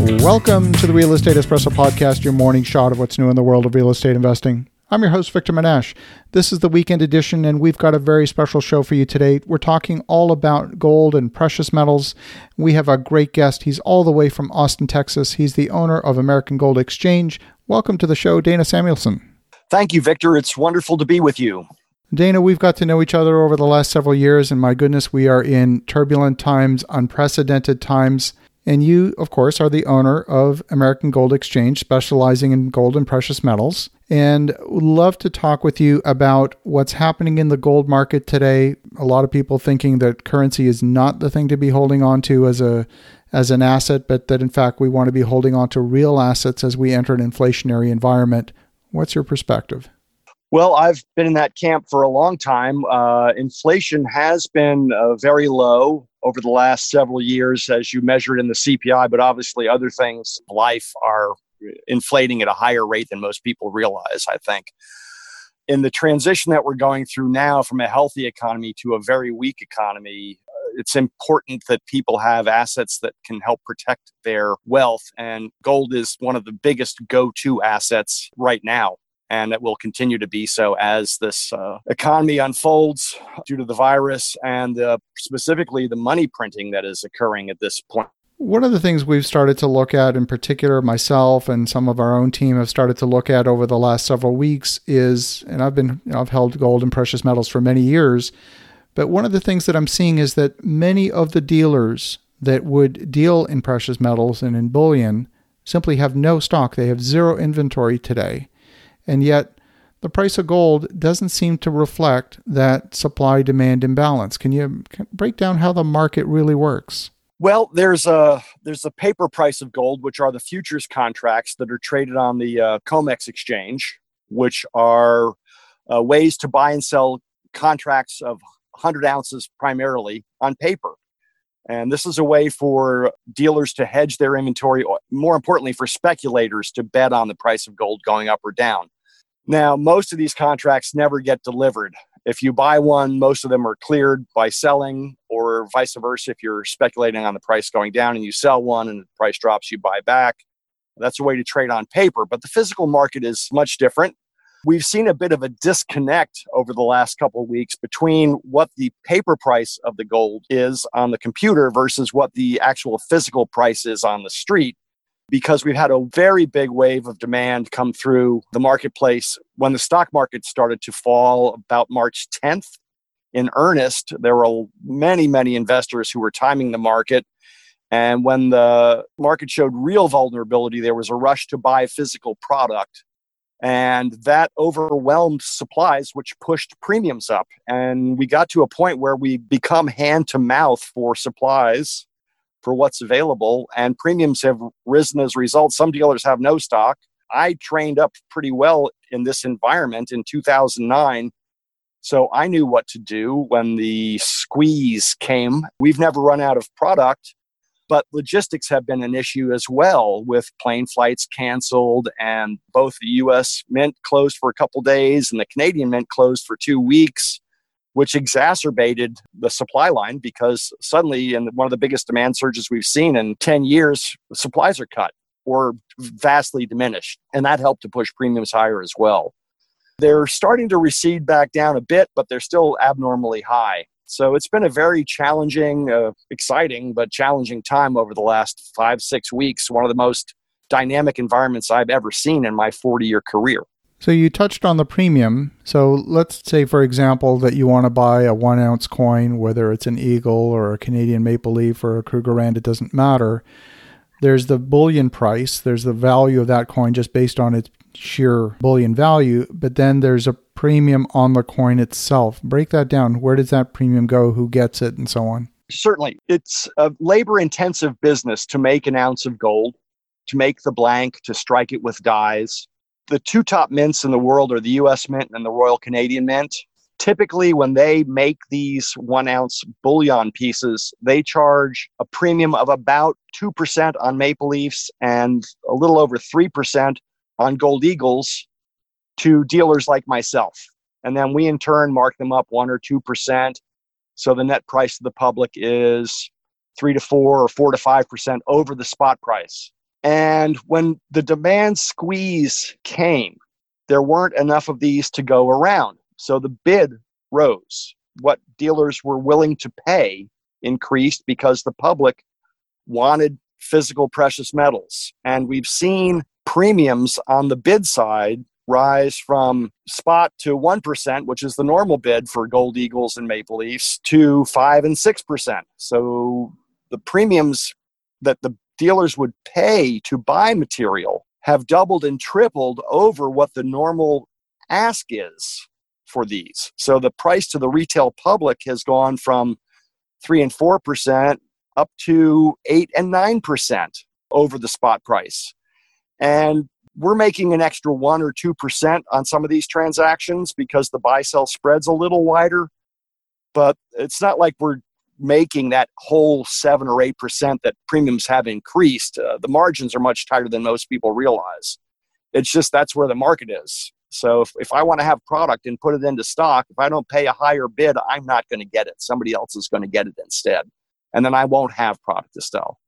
Welcome to the Real Estate Espresso Podcast, your morning shot of what's new in the world of real estate investing. I'm your host, Victor Menashe. This is the weekend edition, and we've got a very special show for you today. We're talking all about gold and precious metals. We have a great guest. He's all the way from Austin, Texas. He's the owner of American Gold Exchange. Welcome to the show, Dana Samuelson. Thank you, Victor. It's wonderful to be with you. Dana, we've got to know each other over the last several years, and my goodness, we are in turbulent times, unprecedented times. And you, of course, are the owner of American Gold Exchange, specializing in gold and precious metals. And would love to talk with you about what's happening in the gold market today. A lot of people thinking that currency is not the thing to be holding on to as an asset, but that in fact we want to be holding on to real assets as we enter an inflationary environment. What's your perspective? Well, I've been in that camp for a long time. Inflation has been very low over the last several years as you measured in the CPI, but obviously other things in life are inflating at a higher rate than most people realize, I think. In the transition that we're going through now from a healthy economy to a very weak economy, it's important that people have assets that can help protect their wealth. And gold is one of the biggest go-to assets right now. And that will continue to be so as this economy unfolds due to the virus and specifically the money printing that is occurring at this point. One of the things we've started to look at, in particular myself and some of our own team have started to look at over the last several weeks is, and I've held gold and precious metals for many years, but one of the things that I'm seeing is that many of the dealers that would deal in precious metals and in bullion simply have no stock. They have zero inventory today. And yet the price of gold doesn't seem to reflect that supply-demand imbalance. Can you break down how the market really works? Well, there's a paper price of gold, which are the futures contracts that are traded on the COMEX exchange, which are ways to buy and sell contracts of 100 ounces primarily on paper. And this is a way for dealers to hedge their inventory, or more importantly, for speculators to bet on the price of gold going up or down. Now, most of these contracts never get delivered. If you buy one, most of them are cleared by selling, or vice versa. If you're speculating on the price going down and you sell one and the price drops, you buy back. That's a way to trade on paper. But the physical market is much different. We've seen a bit of a disconnect over the last couple of weeks between what the paper price of the gold is on the computer versus what the actual physical price is on the street, because we've had a very big wave of demand come through the marketplace. When the stock market started to fall about March 10th in earnest, there were many, many investors who were timing the market. And when the market showed real vulnerability, there was a rush to buy physical product. And that overwhelmed supplies, which pushed premiums up. And we got to a point where we become hand to mouth for supplies, for what's available, and premiums have risen as a result. Some dealers have no stock. I trained up pretty well in this environment in 2009, so I knew what to do when the squeeze came. We've never run out of product, but logistics have been an issue as well, with plane flights canceled and both the U.S. Mint closed for a couple days and the Canadian Mint closed for 2 weeks, which exacerbated the supply line, because suddenly, in one of the biggest demand surges we've seen in 10 years, supplies are cut or vastly diminished. And that helped to push premiums higher as well. They're starting to recede back down a bit, but they're still abnormally high. So it's been a very challenging, exciting, but challenging time over the last 5-6 weeks. One of the most dynamic environments I've ever seen in my 40-year career. So you touched on the premium. So let's say, for example, that you want to buy a 1 ounce coin, whether it's an Eagle or a Canadian Maple Leaf or a Krugerrand, it doesn't matter. There's the bullion price. There's the value of that coin just based on its sheer bullion value. But then there's a premium on the coin itself. Break that down. Where does that premium go? Who gets it? And so on. Certainly. It's a labor-intensive business to make an ounce of gold, to make the blank, to strike it with dyes. The two top mints in the world are the U.S. Mint and the Royal Canadian Mint. Typically, when they make these 1 ounce bullion pieces, they charge a premium of about 2% on Maple Leafs and a little over 3% on Gold Eagles to dealers like myself. And then we, in turn, mark them up 1 or 2%. So the net price to the public is 3 to 4 or 4 to 5% over the spot price. And when the demand squeeze came, there weren't enough of these to go around. So the bid rose. What dealers were willing to pay increased because the public wanted physical precious metals. And we've seen premiums on the bid side rise from spot to 1%, which is the normal bid for Gold Eagles and Maple Leafs, to 5 and 6%. So the premiums that the dealers would pay to buy material have doubled and tripled over what the normal ask is for these. So the price to the retail public has gone from 3 and 4% up to 8 and 9% over the spot price. And we're making an extra 1 or 2% on some of these transactions because the buy-sell spread's a little wider. But it's not like we're making that whole 7 or 8% that premiums have increased. The margins are much tighter than most people realize. It's just that's where the market is. So if I want to have product and put it into stock, if I don't pay a higher bid, I'm not going to get it. Somebody else is going to get it instead. And then I won't have product to sell.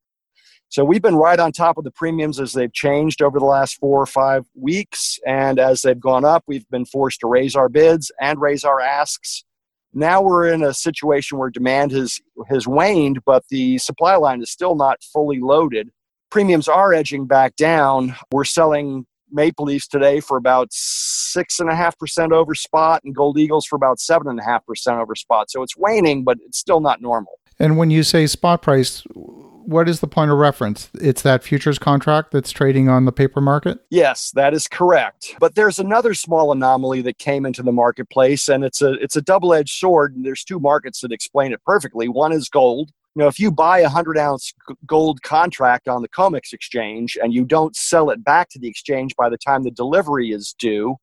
So we've been right on top of the premiums as they've changed over the last 4 or 5 weeks. And as they've gone up, we've been forced to raise our bids and raise our asks. Now we're in a situation where demand has waned, but the supply line is still not fully loaded. Premiums are edging back down. We're selling Maple Leafs today for about 6.5% over spot and Gold Eagles for about 7.5% over spot. So it's waning, but it's still not normal. And when you say spot price, what is the point of reference? It's that futures contract that's trading on the paper market? Yes, that is correct. But there's another small anomaly that came into the marketplace, and it's a double-edged sword. And there's two markets that explain it perfectly. One is gold. You know, if you buy a 100-ounce gold contract on the COMEX exchange and you don't sell it back to the exchange by the time the delivery is due,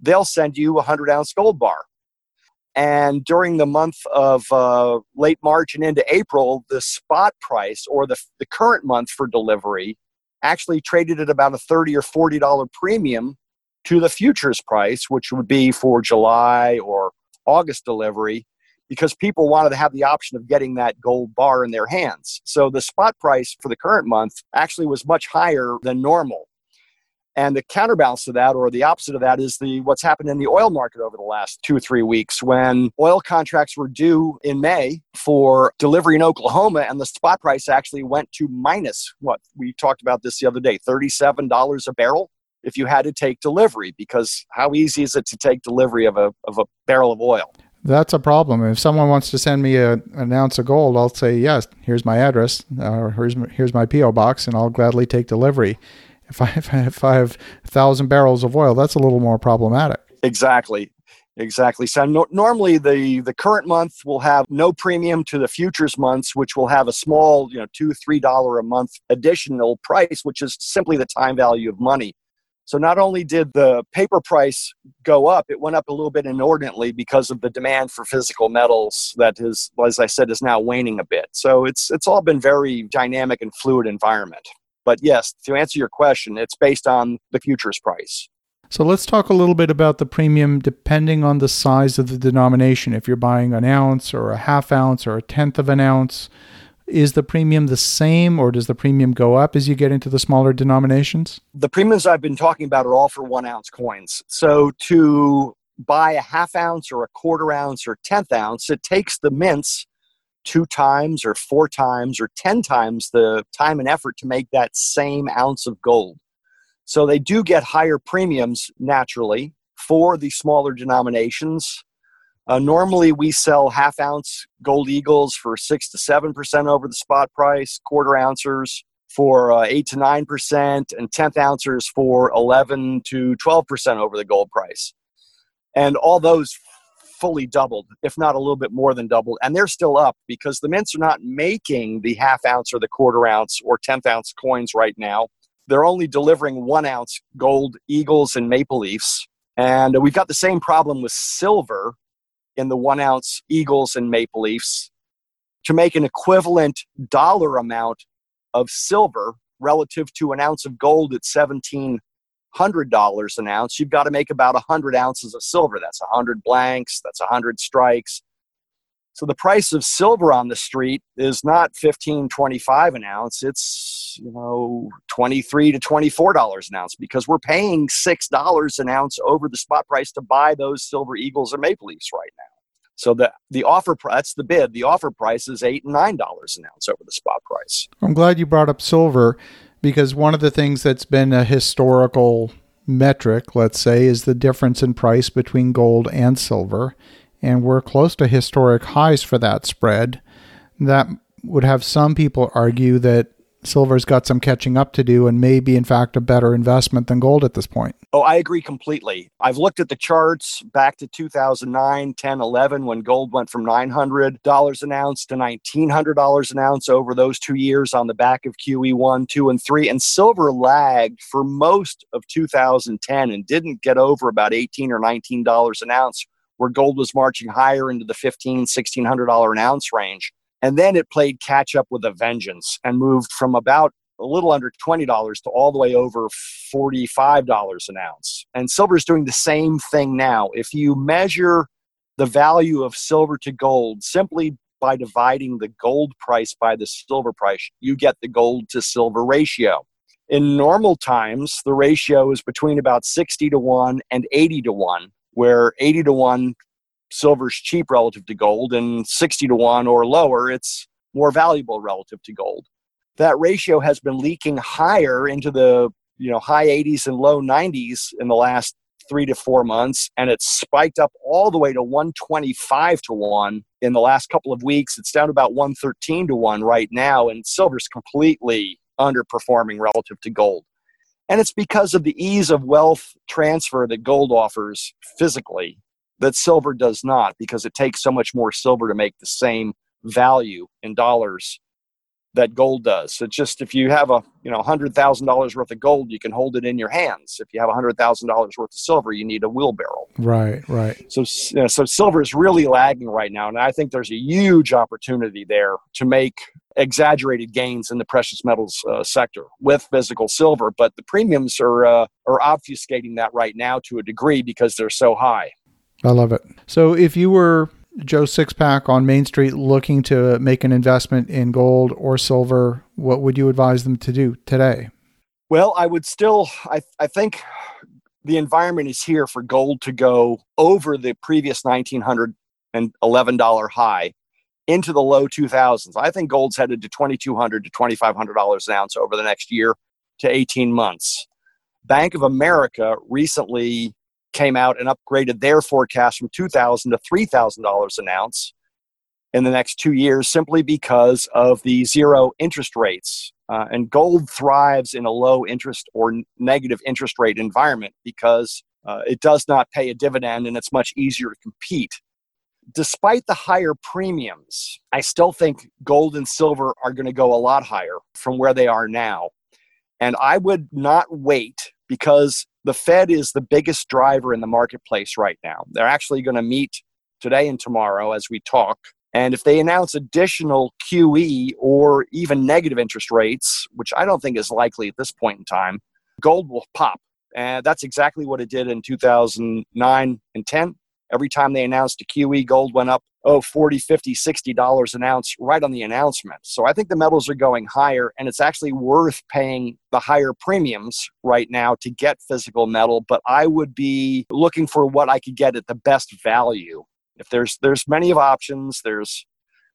they'll send you a 100-ounce gold bar. And during the month of late March and into April, the spot price or the current month for delivery actually traded at about a $30 or $40 premium to the futures price, which would be for July or August delivery, because people wanted to have the option of getting that gold bar in their hands. So the spot price for the current month actually was much higher than normal. And the counterbalance to that, or the opposite of that, is what's happened in the oil market over the last 2 or 3 weeks, when oil contracts were due in May for delivery in Oklahoma, and the spot price actually went to minus, what we talked about this the other day, $37 a barrel if you had to take delivery, because how easy is it to take delivery of a barrel of oil? That's a problem. If someone wants to send me an ounce of gold, I'll say, yes, here's my address, or here's my P.O. box, and I'll gladly take delivery. If I have 1,000 barrels of oil, that's a little more problematic. Exactly. So normally the current month will have no premium to the futures months, which will have a small, $2, $3 a month additional price, which is simply the time value of money. So not only did the paper price go up, it went up a little bit inordinately because of the demand for physical metals that is, as I said, is now waning a bit. So it's all been very dynamic and fluid environment. But yes, to answer your question, it's based on the futures price. So let's talk a little bit about the premium depending on the size of the denomination. If you're buying an ounce or a half ounce or a tenth of an ounce, is the premium the same, or does the premium go up as you get into the smaller denominations? The premiums I've been talking about are all for 1 ounce coins. So to buy a half ounce or a quarter ounce or tenth ounce, it takes the mints 2 times or 4 times or 10 times the time and effort to make that same ounce of gold. So they do get higher premiums naturally for the smaller denominations. Normally, we sell half-ounce Gold Eagles for 6 to 7% over the spot price, quarter-ouncers for 8 to 9%, and tenth-ouncers for 11 to 12% over the gold price. And all those fully doubled, if not a little bit more than doubled. And they're still up because the mints are not making the half-ounce or the quarter-ounce or tenth-ounce coins right now. They're only delivering 1 ounce Gold Eagles and Maple Leafs. And we've got the same problem with silver in the 1 ounce Eagles and Maple Leafs. To make an equivalent dollar amount of silver relative to an ounce of gold at $1,700 an ounce, you've got to make about 100 ounces of silver. That's 100 blanks, that's 100 strikes. So the price of silver on the street is not $15.25 an ounce. It's, $23 to $24 an ounce, because we're paying $6 an ounce over the spot price to buy those silver Eagles or Maple Leafs right now. So the offer price, that's the bid. The offer price is $8 and $9 an ounce over the spot price. I'm glad you brought up silver, because one of the things that's been a historical metric, let's say, is the difference in price between gold and silver. And we're close to historic highs for that spread. That would have some people argue that silver's got some catching up to do and may be, in fact, a better investment than gold at this point. Oh, I agree completely. I've looked at the charts back to 2009, 10, 11, when gold went from $900 an ounce to $1,900 an ounce over those 2 years on the back of QE1, 2, and 3. And silver lagged for most of 2010 and didn't get over about $18 or $19 an ounce, where gold was marching higher into the $1,500, $1,600 an ounce range. And then it played catch up with a vengeance and moved from about a little under $20 to all the way over $45 an ounce. And silver is doing the same thing now. If you measure the value of silver to gold simply by dividing the gold price by the silver price, you get the gold to silver ratio. In normal times, the ratio is between about 60 to 1 and 80 to 1, where 80 to 1 silver's cheap relative to gold, and 60 to 1 or lower, it's more valuable relative to gold. That ratio has been leaking higher into the high 80s and low 90s in the last 3 to 4 months, and it's spiked up all the way to 125 to 1 in the last couple of weeks. It's down about 113 to 1 right now, and silver's completely underperforming relative to gold. And it's because of the ease of wealth transfer that gold offers physically that silver does not, because it takes so much more silver to make the same value in dollars that gold does. It's just, if you have a $100,000 worth of gold, you can hold it in your hands. If you have $100,000 worth of silver, you need a wheelbarrow. Right. So silver is really lagging right now, and I think there's a huge opportunity there to make exaggerated gains in the precious metals sector with physical silver. But the premiums are obfuscating that right now to a degree because they're so high. I love it. So if you were Joe Sixpack on Main Street looking to make an investment in gold or silver, what would you advise them to do today? Well, I would still, I think the environment is here for gold to go over the previous $1,911 high into the low 2000s. I think gold's headed to $2,200 to $2,500 an ounce over the next year to 18 months. Bank of America recently came out and upgraded their forecast from $2,000 to $3,000 an ounce in the next 2 years, simply because of the zero interest rates. And gold thrives in a low interest or negative interest rate environment because it does not pay a dividend, and it's much easier to compete. Despite the higher premiums, I still think gold and silver are going to go a lot higher from where they are now. And I would not wait, because the Fed is the biggest driver in the marketplace right now. They're actually going to meet today and tomorrow as we talk. And if they announce additional QE or even negative interest rates, which I don't think is likely at this point in time, gold will pop. And that's exactly what it did in 2009 and 10. Every time they announced a QE, gold went up, $40, $50, $60 an ounce right on the announcement. So I think the metals are going higher, and it's actually worth paying the higher premiums right now to get physical metal. But I would be looking for what I could get at the best value. If there's many of options, there's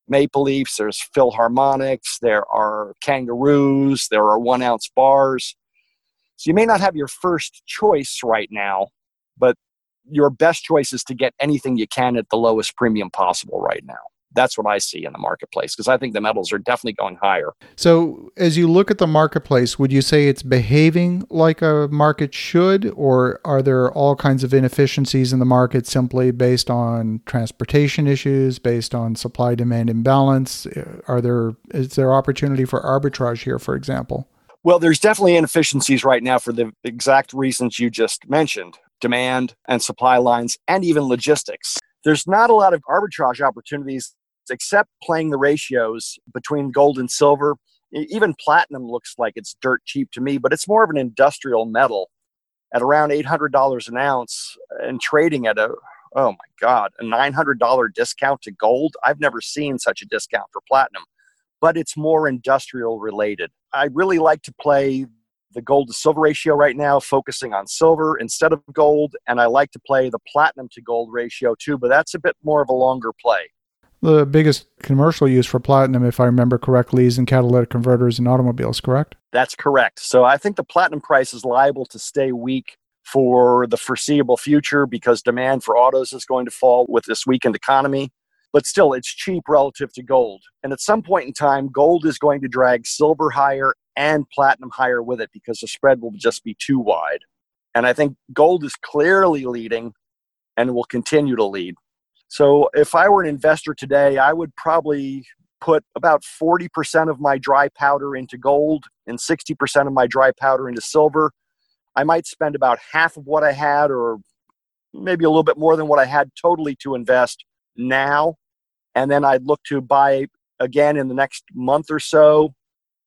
Maple Leafs, there's Philharmonics, there are Kangaroos, there are 1 ounce bars. So you may not have your first choice right now, but your best choice is to get anything you can at the lowest premium possible right now. That's what I see in the marketplace, because I think the metals are definitely going higher. So as you look at the marketplace, would you say it's behaving like a market should, or are there all kinds of inefficiencies in the market simply based on transportation issues, based on supply-demand imbalance? Is there opportunity for arbitrage here, for example? Well, there's definitely inefficiencies right now for the exact reasons you just mentioned. Demand and supply lines, and even logistics. There's not a lot of arbitrage opportunities except playing the ratios between gold and silver. Even platinum looks like it's dirt cheap to me, but it's more of an industrial metal at around $800 an ounce and trading at a oh my God, a $900 discount to gold. I've never seen such a discount for platinum, but it's more industrial related. I really like to play the gold to silver ratio right now, focusing on silver instead of gold. And I like to play the platinum to gold ratio too, but that's a bit more of a longer play. The biggest commercial use for platinum, if I remember correctly, is in catalytic converters and automobiles, correct? That's correct. So I think the platinum price is liable to stay weak for the foreseeable future because demand for autos is going to fall with this weakened economy. But still, it's cheap relative to gold. And at some point in time, gold is going to drag silver higher and platinum higher with it because the spread will just be too wide. And I think gold is clearly leading and will continue to lead. So if I were an investor today, I would probably put about 40% of my dry powder into gold and 60% of my dry powder into silver. I might spend about half of what I had, or maybe a little bit more than what I had totally to invest now. And then I'd look to buy again in the next month or so,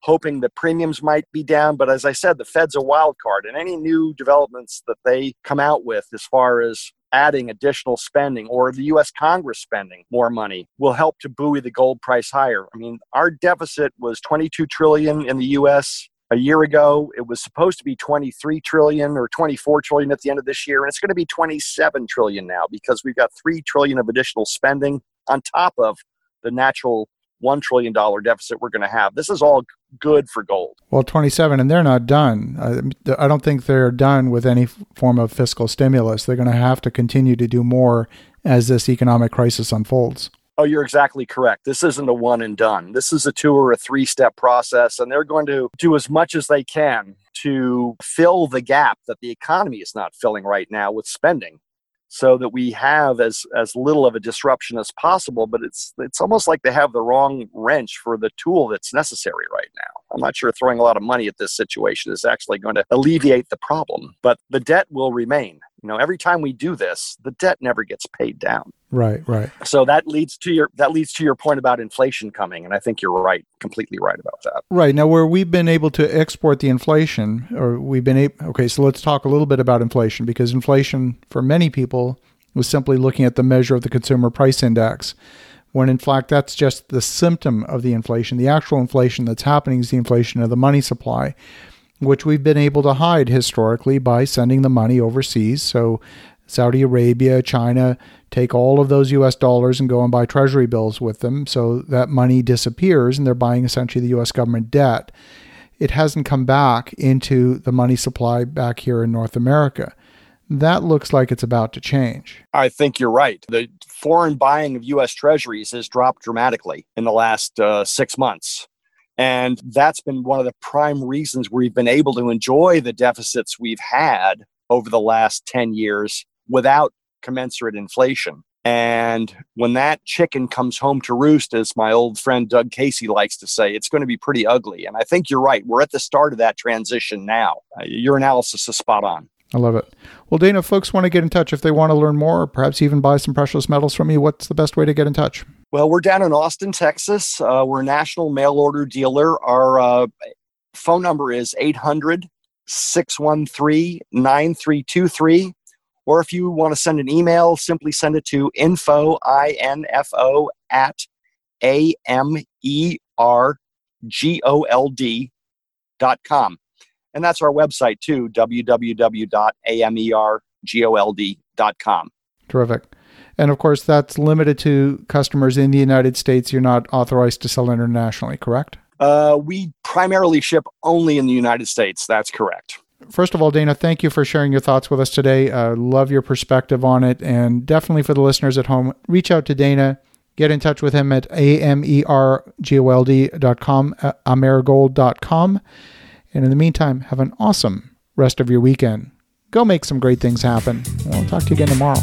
hoping the premiums might be down. But as I said, the Fed's a wild card, and any new developments that they come out with as far as adding additional spending or the U.S. Congress spending more money will help to buoy the gold price higher. I mean, our deficit was $22 trillion in the U.S. a year ago. It was supposed to be $23 trillion or $24 trillion at the end of this year. And it's going to be $27 trillion now because we've got $3 trillion of additional spending on top of the natural $1 trillion deficit we're going to have. This is all good for gold. Well, 27, and they're not done. I don't think they're done with any form of fiscal stimulus. They're going to have to continue to do more as this economic crisis unfolds. Oh, you're exactly correct. This isn't a one and done. This is a two or a three-step process, and they're going to do as much as they can to fill the gap that the economy is not filling right now with spending, so that we have as little of a disruption as possible. But it's almost like they have the wrong wrench for the tool that's necessary right now. I'm not sure throwing a lot of money at this situation is actually going to alleviate the problem, but the debt will remain. You know, every time we do this, the debt never gets paid down. Right, right. So that leads to your point about inflation coming, and I think you're right, completely right about that. Right. Now, where we've been able to export the inflation, or we've been able, okay, so let's talk a little bit about inflation, because inflation for many people was simply looking at the measure of the consumer price index, when in fact that's just the symptom of the inflation. The actual inflation that's happening is the inflation of the money supply, which we've been able to hide historically by sending the money overseas. So Saudi Arabia, China, take all of those U.S. dollars and go and buy treasury bills with them. So that money disappears, and they're buying essentially the U.S. government debt. It hasn't come back into the money supply back here in North America. That looks like it's about to change. I think you're right. The foreign buying of U.S. treasuries has dropped dramatically in the last 6 months. And that's been one of the prime reasons we've been able to enjoy the deficits we've had over the last 10 years without commensurate inflation. And when that chicken comes home to roost, as my old friend Doug Casey likes to say, it's going to be pretty ugly. And I think you're right. We're at the start of that transition now. Your analysis is spot on. I love it. Well, Dana, if folks want to get in touch, if they want to learn more, or perhaps even buy some precious metals from you, what's the best way to get in touch? Well, we're down in Austin, Texas. We're a national mail order dealer. Our phone number is 800-613-9323. Or if you want to send an email, simply send it to info@amergold.com. And that's our website too, www.amergold.com. Terrific. And of course, that's limited to customers in the United States. You're not authorized to sell internationally, correct? We primarily ship only in the United States. That's correct. First of all, Dana, thank you for sharing your thoughts with us today. Love your perspective on it. And definitely for the listeners at home, reach out to Dana. Get in touch with him at amergold.com, amergold.com. And in the meantime, have an awesome rest of your weekend. Go make some great things happen. I'll talk to you again tomorrow.